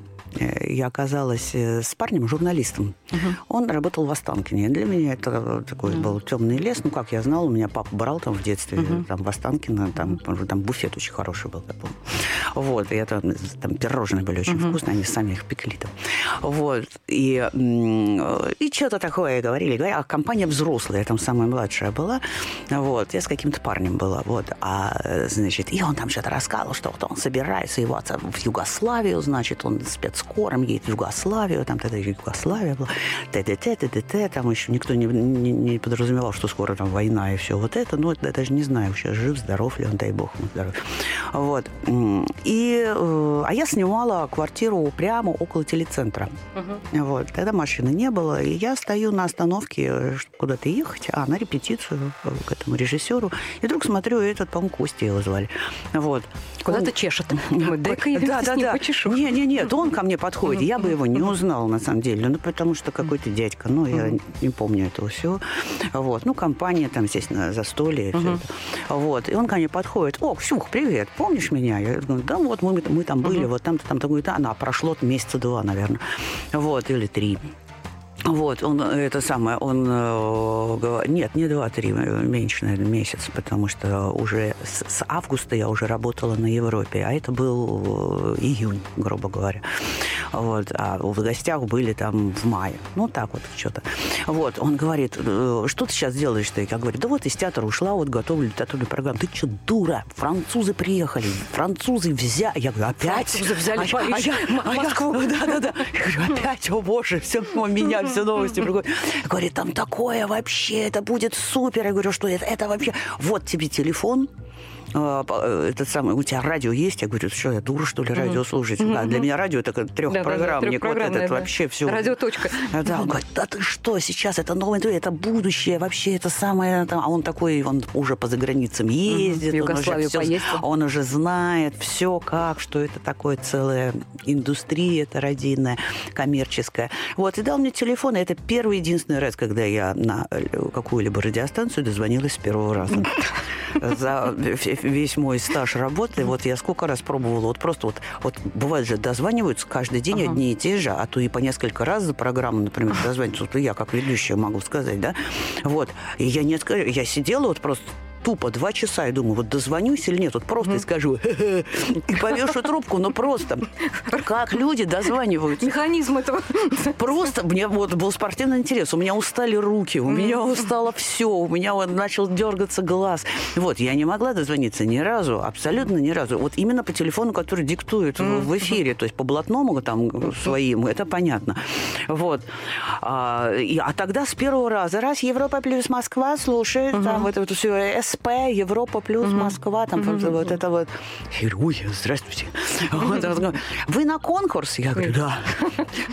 я оказалась с парнем, журналистом. Uh-huh. Он работал в Останкине. Для меня это такой uh-huh. был темный лес. Ну, как я знала, у меня папа брал там в детстве, uh-huh. там в Останкино, там, там буфет очень хороший был, я помню. Вот, и это, там пирожные были очень uh-huh. вкусные, они сами их пекли там. Вот, и, и что-то такое говорили. говорили. А компания взрослая, я там самая младшая была. Вот, я с каким-то парнем была. Вот, а, значит, и он там что-то рассказывал, что вот он собирается его отца в Югославию, значит, он спец скором едет в Югославию, там тогда Югославия была, т.д.т., т.д.т., там еще никто не, не, не подразумевал, что скоро там война и все вот это, но я даже не знаю, сейчас жив, здоров ли он, дай бог ему здоров. Вот. И, а я снимала квартиру прямо около телецентра. Uh-huh. Вот. Тогда машины не было, и я стою на остановке, чтобы куда-то ехать, а на репетицию к этому режиссеру, и вдруг смотрю, этот, по-моему, Костя его звали. Вот. Куда-то он... чешет. Дай-ка я да, да, да. почешу. Нет, нет, нет, он ко мне подходит. Я бы его не узнала, на самом деле, ну, потому что какой-то дядька, ну, я uh-huh. не помню этого всего. Вот. Ну, компания там, естественно, застолье и uh-huh. все это. Вот. И он ко мне подходит. О, Ксюх, привет, помнишь меня? Я говорю, да вот, мы, мы там были, uh-huh. вот там-то, там-то, там-то. Она прошло месяца два, наверное. Вот, или три. Вот, он, это самое, он, нет, не два-три, меньше, наверное, месяц, потому что уже с, с августа я уже работала на Европе, а это был июнь, грубо говоря. Вот, а в гостях были там в мае, ну, так вот, что-то. Вот, он говорит, что ты сейчас делаешь-то? Я говорю, да вот из театра ушла, вот готовлю литературную программу. Ты что, дура, французы приехали, французы взяли. Я говорю, опять? Французы взяли а, Париж, а я, а Москву, да-да-да. Я говорю, опять, о боже, все у меня, все новости приходят. Говорит, там такое вообще, это будет супер. Я говорю, что это, это вообще... Вот тебе телефон, этот самый, у тебя радио есть? Я говорю, что я дура, что ли, радио слушать? Mm-hmm. Да, для меня радио это как трехпрограммник, да, да, да, вот этот да. вообще все. Радиоточка. Да, он говорит, да ты что, сейчас это новое, это будущее, вообще это самое, там. А он такой, он уже по заграницам ездит, mm-hmm. он, уже все, он уже знает все, как, что это такое, целая индустрия, это родинная, коммерческая. Вот, и дал мне телефон, и это первый единственный раз, когда я на какую-либо радиостанцию дозвонилась с первого раза. За весь мой стаж работы, вот я сколько раз пробовала, вот просто вот, вот бывает же, дозваниваются каждый день ага. одни и те же, а то и по несколько раз за программу, например, дозваниваются, вот я как ведущая могу сказать, да, вот, и я не скажу, я сидела вот просто тупо два часа и думаю, вот дозвонюсь или нет, вот просто mm-hmm. и скажу, хе-хе, и повешу трубку, но просто, как люди дозваниваются. Механизм этого. Просто мне вот был спортивный интерес, у меня устали руки, у mm-hmm. меня устало все, у меня вот начал дергаться глаз. Вот, я не могла дозвониться ни разу, абсолютно ни разу. Вот именно по телефону, который диктует mm-hmm. в эфире, то есть по блатному там своим, это понятно. Вот. А, и, а тогда с первого раза, раз Европа плюс Москва слушает, mm-hmm. там вот это все эс, Европа плюс, mm-hmm. Москва, там mm-hmm. вот это вот. Я говорю, ой, здравствуйте. Mm-hmm. Вы на конкурс? Я говорю, да.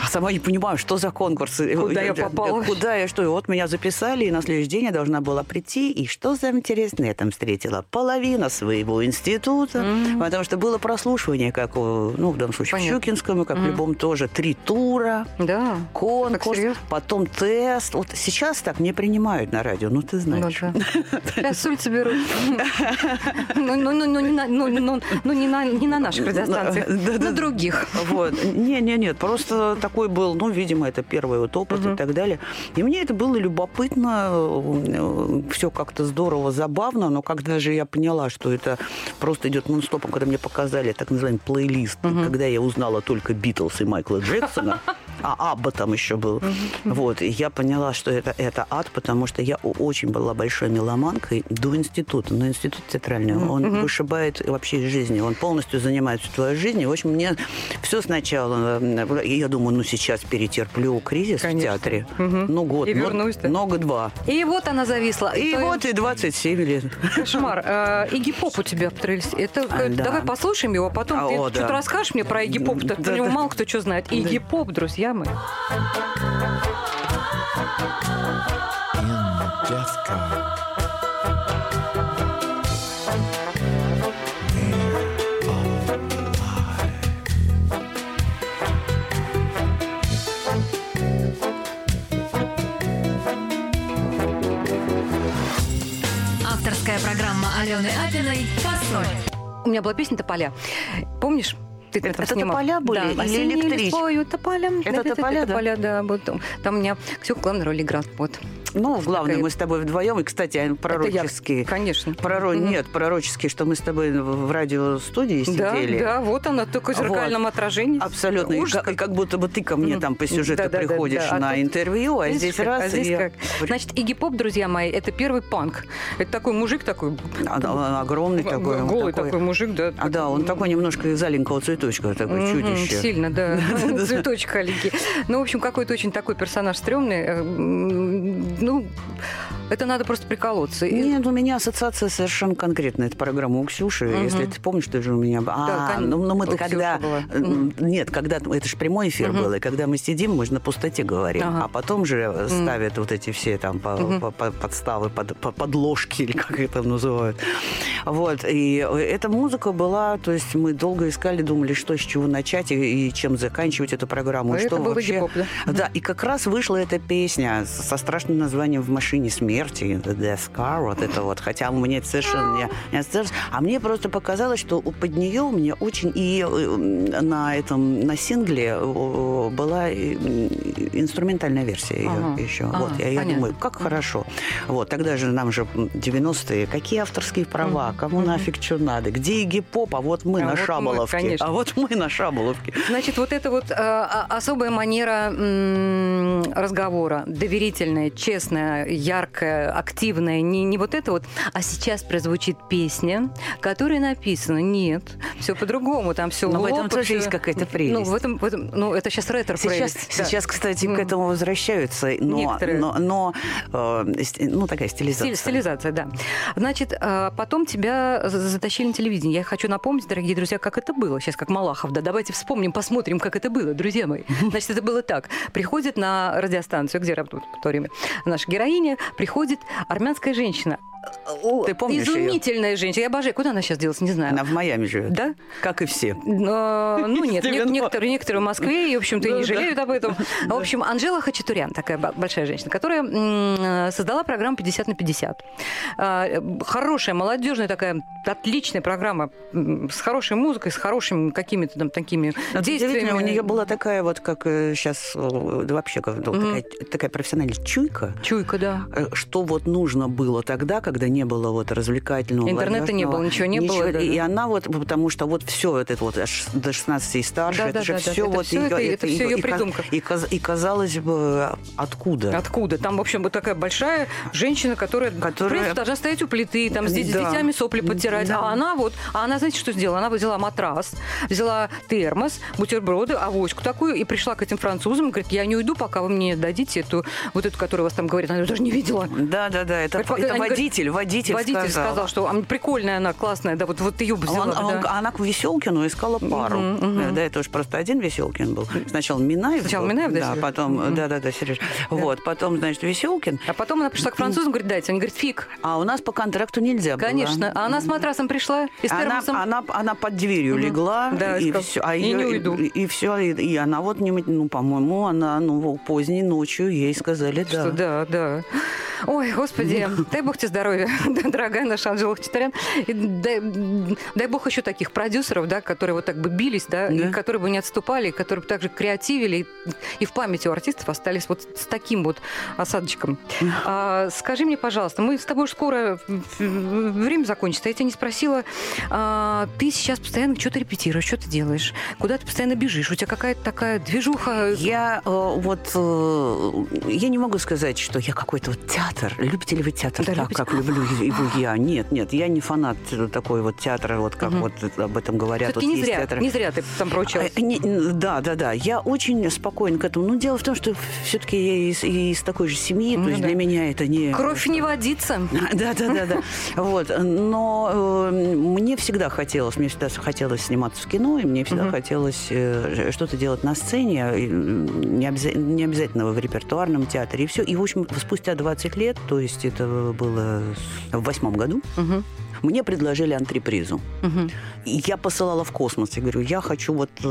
А сама не понимаю, что за конкурс. Куда я, я попала? Куда я, что? И вот меня записали, и на следующий день я должна была прийти. И что за интересное? Я там встретила половину своего института, mm-hmm. потому что было прослушивание, как, ну, в данном случае, понятно. В Щукинском, как mm-hmm. в любом тоже, три тура, да. конкурс, потом тест. Вот сейчас так не принимают на радио, ну, ты знаешь. Сульцы берут. Ну, ну, ну, ну, ну, ну, ну не, на, не на наших радиостанциях, да, на да, других. Вот. Не, не, нет, просто такой был, ну, видимо, это первый вот опыт uh-huh. и так далее. И мне это было любопытно, все как-то здорово, забавно, но когда же я поняла, что это просто идет нон-стопом, когда мне показали так называемый плейлист, uh-huh. когда я узнала только Битлз и Майкла Джексона, а Абба там еще был, uh-huh. вот, и я поняла, что это, это ад, потому что я очень была большой меломанкой до института, но институт театральный, mm-hmm. он вышибает вообще из жизни, он полностью занимает всю твою жизнь. И, в общем, мне все сначала, я думаю, ну сейчас перетерплю кризис, конечно. В театре, mm-hmm. ну год, и вернусь, но, много два. И вот она зависла. И твоим... вот и двадцать семь лет. Кошмар. И гип-поп у тебя потрясил. Это да. Давай послушаем его, потом а, ты о, что-то да. расскажешь мне про гип-поп-то, да, да. мало кто что знает. И да. гип-поп, друзья мои. Алены Апиной «Фасоль». У меня была песня «Тополя». Помнишь? Ты это тополя были? Да, или электрички? Тополя. Это тополя, да? Тополя, да. Там у меня Ксюха главную роль играет. Вот. Ну, в главной мы с тобой вдвоем. И, кстати, пророческие. Конечно. Проро... Mm-hmm. Нет, пророческие, что мы с тобой в радиостудии сидели. Да, да, вот она, только в зеркальном вот. Отражении. Абсолютно. И как, как будто бы ты ко мне mm-hmm. там по сюжету да, да, приходишь да, да, да. на а интервью, а видишь, здесь раз... А здесь и... как? Значит, игги-поп, друзья мои, это первый панк. Это такой мужик такой... А, огромный такой. Голый такой, такой мужик, да. А, да, он такой немножко из аленького цветочка, такое mm-hmm. чудище. Сильно, да. Цветочек аленький. Ну, в общем, какой-то очень такой персонаж стрёмный... Ну, это надо просто приколоться. Нет, у меня ассоциация совершенно конкретная. Это программа у Ксюши. Угу. Если ты помнишь, ты же у меня... А, да, ну, ну мы-то когда... Нет, когда... Это же прямой эфир угу. был. И когда мы сидим, мы же на пустоте говорим. Ага. А потом же угу. ставят вот эти все там по, угу. по, по, подставы, под, по, подложки, или как это называют. Вот. И эта музыка была... То есть мы долго искали, думали, что с чего начать и, и чем заканчивать эту программу. А что это вообще... был гип-поп, да? Да, и как раз вышла эта песня со страшным названием «В машине смерти», «The Death Car», вот это вот, хотя мне совершенно не, не осталось. А мне просто показалось, что под нее у меня очень... И на этом, на сингле была инструментальная версия ее ага. еще. Ага. Вот, я, я думаю, как ага. хорошо. Вот, тогда же нам же девяностые, какие авторские права, ага. кому ага. нафиг что надо, где игги-поп, а вот мы а на вот Шаболовке. Мы, а вот мы на Шаболовке. Значит, вот это вот э, особая манера м- разговора, доверительная, честная, яркая, активная, не, не вот это вот, а сейчас прозвучит песня, которая написана. Нет, все по-другому, там все лопается. Но в этом тоже есть какая-то прелесть. Ну, в этом, в этом, ну это сейчас ретро-прелесть. Сейчас, да. сейчас, кстати, mm. к этому возвращаются, но, некоторые. но, но э, ну, такая стилизация. Стилизация, да. Значит, э, потом тебя затащили на телевидение. Я хочу напомнить, дорогие друзья, как это было. Сейчас как Малахов, да, давайте вспомним, посмотрим, как это было, друзья мои. Значит, это было так. Приходит на радиостанцию, где работают в то время наша героиня, приходит армянская женщина. Ты помнишь изумительная ее? Женщина. Я обожаю. Куда она сейчас делась, не знаю. Она в Майами живет. Да? Как и все. Но, ну нет, некоторые, некоторые в Москве, и, в общем-то, и не жалеют об этом. В общем, Анжела Хачатурян, такая большая женщина, которая создала программу пятьдесят на пятьдесят. Хорошая, молодежная такая, отличная программа с хорошей музыкой, с хорошими какими-то там такими действиями. У нее была такая вот, как сейчас вообще, такая профессиональная чуйка. Чуйка, да. Что вот нужно было тогда, когда не было вот развлекательного... Интернета не было, ничего не ничего, было. Да, и да. она вот, потому что вот все это вот до шестнадцати и старше, да, это да, же да, все это вот... Все ее, это, это, это все ее и, придумка. И, и, и казалось бы, откуда? Откуда? Там, в общем, вот такая большая женщина, которая, которая... в принципе, должна стоять у плиты, там с, да. с детьми сопли подтирать. Да. А она вот... А она, знаете, что сделала? Она взяла матрас, взяла термос, бутерброды, авоську такую, и пришла к этим французам и говорит, я не уйду, пока вы мне дадите эту, вот эту, которую вас там говорит. Она даже не видела. Да-да-да, это, это, это водитель. Водитель, водитель сказал. сказал, что а, прикольная она, классная, да, вот, вот ее взяла. Он, да. он, она к Веселкину искала пару. Uh-huh, uh-huh. Да, это уж просто один Веселкин был. Сначала Минаев. Сначала был, Минаев, да, да потом, uh-huh. да, да, да, Сереж. Uh-huh. Вот, потом, значит, Веселкин. А потом она пришла к французам, говорит, дайте. Они говорят, фиг. А у нас по контракту нельзя было. Конечно. А она с матрасом пришла и с термосом. Она, она, она под дверью uh-huh. легла. Да, и все. А ее, не уйду. И, и все. И, и она вот, ну, по-моему, она, ну, поздней ночью ей сказали, да. Что да, да. Ой, господи, дай бог тебе здоровья, дорогая наша Анжела Хачатурян. Дай, дай бог еще таких продюсеров, да, которые вот так бы бились, да, да. И которые бы не отступали, которые бы также креативили и, и в памяти у артистов остались вот с таким вот осадочком. А, скажи мне, пожалуйста, мы с тобой скоро время закончится. Я тебя не спросила, а, ты сейчас постоянно что-то репетируешь, что ты делаешь, куда ты постоянно бежишь, у тебя какая-то такая движуха. Я вот я не могу сказать, что я какой-то вот театр. Театр. Любите ли вы театр да, так, любите. Как люблю его я? Нет, нет, я не фанат такой вот театра, вот как угу. вот об этом говорят. Вот не, есть зря, театр. не зря ты там проучилась. А, не, да, да, да. Я очень спокойна к этому. Ну, дело в том, что все-таки я из, из такой же семьи, ну, то есть да. для меня это не... Кровь не водится. Да, да, да, да. Вот. Но мне всегда хотелось, мне всегда хотелось сниматься в кино, и мне всегда хотелось что-то делать на сцене, не обязательно в репертуарном театре, и все. И, в общем, спустя двадцать лет лет, то есть это было в восьмом году, угу. мне предложили антрепризу. Угу. я посылала в космос. Я говорю, я хочу вот э,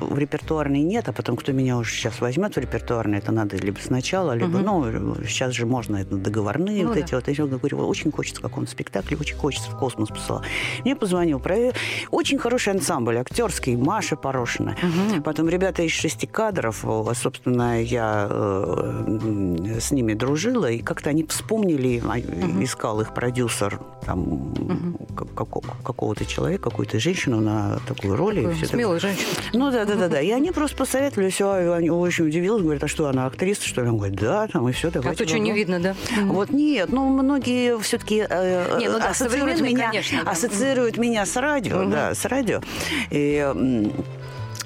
в репертуарный нет, а потом кто меня уже сейчас возьмет в репертуарный, это надо либо сначала, либо, угу. ну, сейчас же можно это договорные ну, вот да. эти вот. Я говорю, очень хочется в каком-то спектакле, очень хочется в космос посылала. Мне позвонил, проверил. Очень хороший ансамбль, актерский, Маша Порошина. Угу. Потом ребята из шести кадров, собственно, я э, с ними дружила, и как-то они вспомнили, угу. искал их продюсер, там, угу. как, какого-то человека, какую-то женщину на такую роль. Такую и смелую так... женщину. Ну да, да, да, да. И они просто посоветовали, все, они очень удивились, говорят, а что, она актриса, что ли? Он говорит, да, там, и все. А то что, не видно, да? Вот нет, ну, многие все-таки э, ну, да, ассоциируют, меня, конечно, да. ассоциируют меня с радио, угу. да, с радио. И...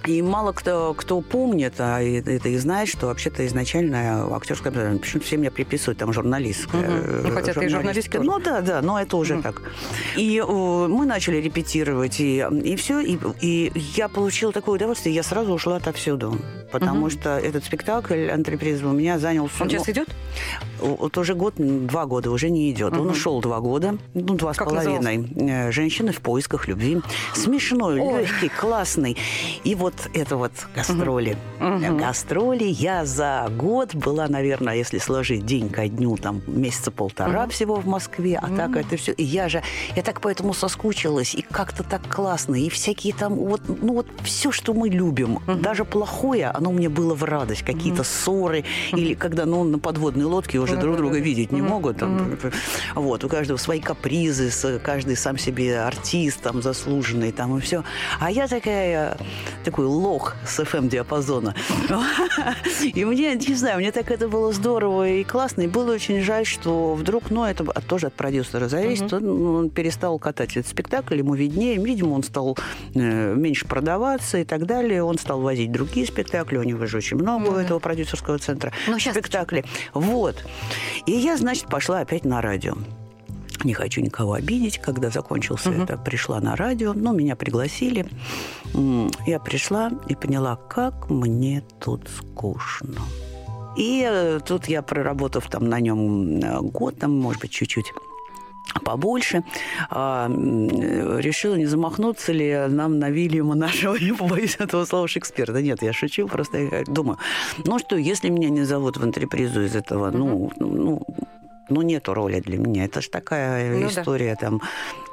И мало кто, кто помнит, а это и знает, что вообще-то изначально актерская, почему-то все меня приписывают, там, журналистская. Uh-huh. Ну, хотя ты и журналистка. Ну, да, да, но это уже uh-huh. так. И о, мы начали репетировать, и, и все, и, и я получила такое удовольствие, я сразу ушла отовсюду, потому uh-huh. что этот спектакль, антреприз, у меня занял... Он сейчас идет? Вот уже год, два года уже не идет. Uh-huh. Он ушел два года, ну, два как с половиной. Назывался? «Женщины в поисках любви». Смешной, oh. легкий, классный. И вот это вот гастроли. Uh-huh. Гастроли. Я за год была, наверное, если сложить день ко дню, там, месяца полтора uh-huh. всего в Москве, а uh-huh. так это все. И я же, я так поэтому соскучилась, и как-то так классно, и всякие там, вот, ну, вот все, что мы любим, uh-huh. даже плохое, оно мне было в радость. Какие-то uh-huh. ссоры, uh-huh. или когда, ну, на подводной лодке уже uh-huh. друг друга uh-huh. видеть uh-huh. не могут. Там, uh-huh. вот, у каждого свои капризы, каждый сам себе артист, там, заслуженный, там, и все. А я такая, такой лох с эф эм-диапазона. И мне, не знаю, мне так это было здорово и классно. И было очень жаль, что вдруг, ну, это тоже от продюсера зависит, он перестал катать этот спектакль, ему виднее. Видимо, он стал меньше продаваться и так далее. Он стал возить другие спектакли. У него же очень много этого продюсерского центра спектаклей. Вот. И я, значит, пошла опять на радио. Не хочу никого обидеть. Когда закончился uh-huh. это, пришла на радио. Ну, меня пригласили. Я пришла и поняла, как мне тут скучно. И тут я, проработав там на нем год, там, может быть, чуть-чуть побольше, решила, не замахнуться ли нам на Вильяма нашего, не побоюсь этого слова, Шекспира. Да нет, я шучу, просто я думаю, ну что, если меня не зовут в антрепризу из этого, uh-huh. ну, ну... Ну, нету роли для меня. Это же такая ну, история да. там,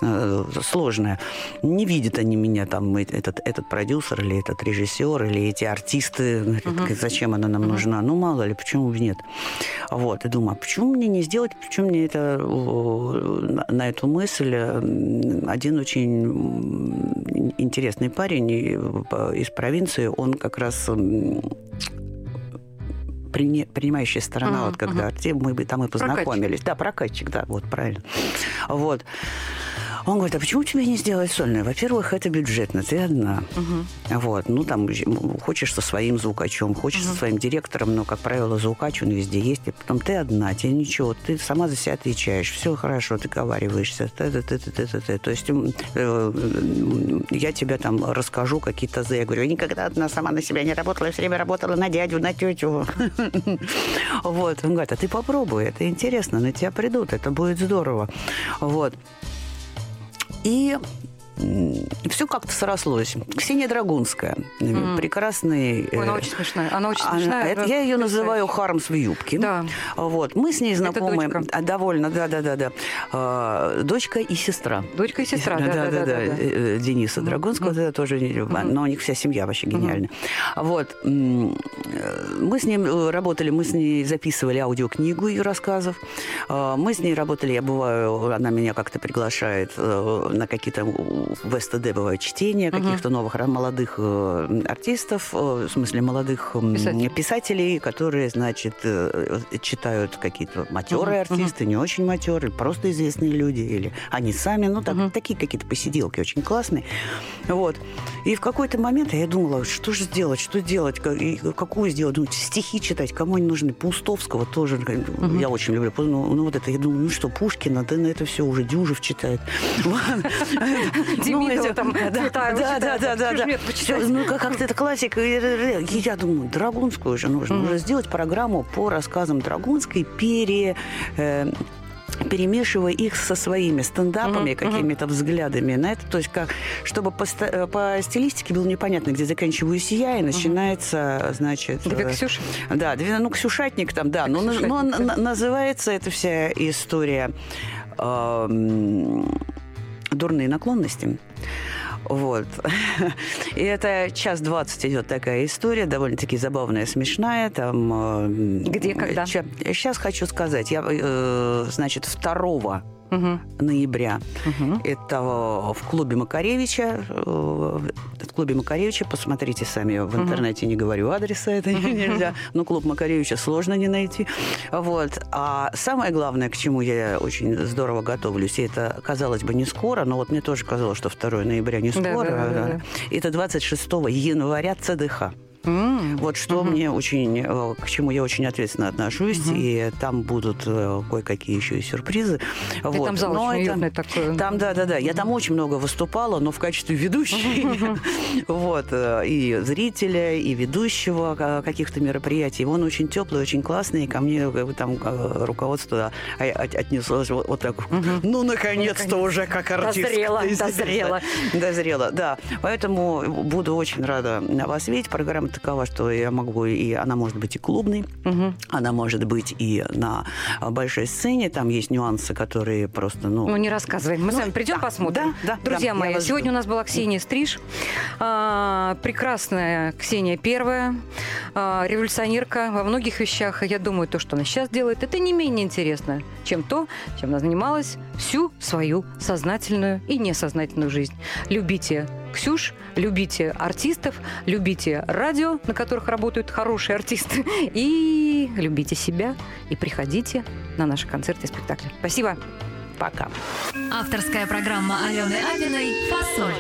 э, сложная. Не видят они меня, там, этот, этот продюсер или этот режиссер, или эти артисты. Говорят, uh-huh. зачем она нам uh-huh. нужна? Ну, мало ли, почему бы нет? Вот. И думаю, а почему мне не сделать? Почему мне это, на эту мысль один очень интересный парень из провинции, он как раз... принимающая сторона, uh-huh, вот когда uh-huh. мы там и познакомились. Прокатчик. Да, прокатчик, да, вот, правильно. Вот. Он говорит, а почему тебе не сделать сольное? Во-первых, это бюджетно, ты одна. Uh-huh. Вот, ну, там, хочешь со своим звукачом, хочешь uh-huh. со своим директором, но, как правило, звукач, он везде есть, и потом ты одна, тебе ничего, ты сама за себя отвечаешь, все хорошо, договариваешься, т-т-т-т-т-т-т. То есть я тебе там расскажу какие-то за... Я говорю, я никогда одна сама на себя не работала, я все время работала на дядю, на тетю. Вот, он говорит, а ты попробуй, это интересно, на тебя придут, это будет здорово. Вот. И все как-то срослось. Ксения Драгунская. Mm. Прекрасный... Ой, она очень смешная. Она очень смешная. Она, это, я ее называю Хармс в юбке. Да. Вот. Мы с ней знакомы. Довольно, да-да-да. Дочка и сестра. Дочка и сестра, да-да-да. Дениса mm. Драгунского, mm. это тоже... Mm. Но у них вся семья вообще гениальна. Mm. Вот. Мы с ней работали, мы с ней записывали аудиокнигу ее рассказов. Мы с ней работали, я бываю, она меня как-то приглашает на какие-то... В СТД бывают чтения uh-huh. каких-то новых молодых артистов, в смысле молодых Писатель. писателей, которые, значит, читают какие-то матерые uh-huh. артисты, uh-huh. не очень матерые, просто известные люди, или они сами, ну, так, uh-huh. такие какие-то посиделки очень классные. Вот. И в какой-то момент я думала, что же сделать, что делать, какую сделать, ну, стихи читать, кому они нужны, Паустовского тоже, uh-huh. я очень люблю, ну, ну, вот это, я думаю, ну, что, Пушкина, да на это все уже Дюжев читает. Демидова там, да-да-да-да-да. Ну, как-то это классика. Я думаю, Драгунскую же нужно сделать программу по рассказам Драгунской, пере... перемешивая их со своими стендапами, uh-huh, какими-то uh-huh. взглядами на это. То есть, как, чтобы по, по стилистике было непонятно, где заканчиваюсь я, и начинается, uh-huh. значит... Две Ксюши? Да, две, ну, Ксюшатник там, да. Но, но на, называется эта вся история э, «Дурные наклонности». Вот. И это час двадцать идет такая история, довольно-таки забавная, смешная. Там, где, когда? Сейчас хочу сказать. Я, значит, второго угу. ноября угу. это в клубе Макаревича. В клубе Макаревича, посмотрите сами, я в интернете угу. не говорю адреса, это угу. нельзя. Но клуб Макаревича сложно не найти. Вот. А самое главное, к чему я очень здорово готовлюсь, и это, казалось бы, не скоро, но вот мне тоже казалось, что второго ноября не скоро. Да, да, да, да. Это двадцать шестого января ЦДХ. Mm-hmm. Вот что mm-hmm. мне очень, к чему я очень ответственно отношусь, mm-hmm. и там будут кое-какие еще и сюрпризы. Вот. Там зал очень уютный такой. Там, да-да-да. Mm-hmm. Я там очень много выступала, но в качестве ведущей. Mm-hmm. вот. И зрителя, и ведущего каких-то мероприятий. Он очень теплый, очень классный, и ко мне там руководство отнеслось вот так. Mm-hmm. Ну, наконец-то mm-hmm. уже как артист. Дозрела, дозрела. Дозрела, да. Поэтому буду очень рада вас видеть. Программа такова, что я могу, и она может быть и клубной, угу. она может быть и на большой сцене. Там есть нюансы, которые просто... Ну, ну не рассказываем. Мы ну, с вами придем, да, посмотрим. Да, да, друзья да, мои, сегодня жду. У нас была Ксения Стриж. А, прекрасная Ксения Первая. А, революционерка во многих вещах. Я думаю, то, что она сейчас делает, это не менее интересно, чем то, чем она занималась всю свою сознательную и несознательную жизнь. Любите Ксюш, любите артистов, любите радио, на которых работают хорошие артисты, и любите себя, и приходите на наши концерты и спектакли. Спасибо. Пока. Авторская программа Алены Апиной «Фасоль».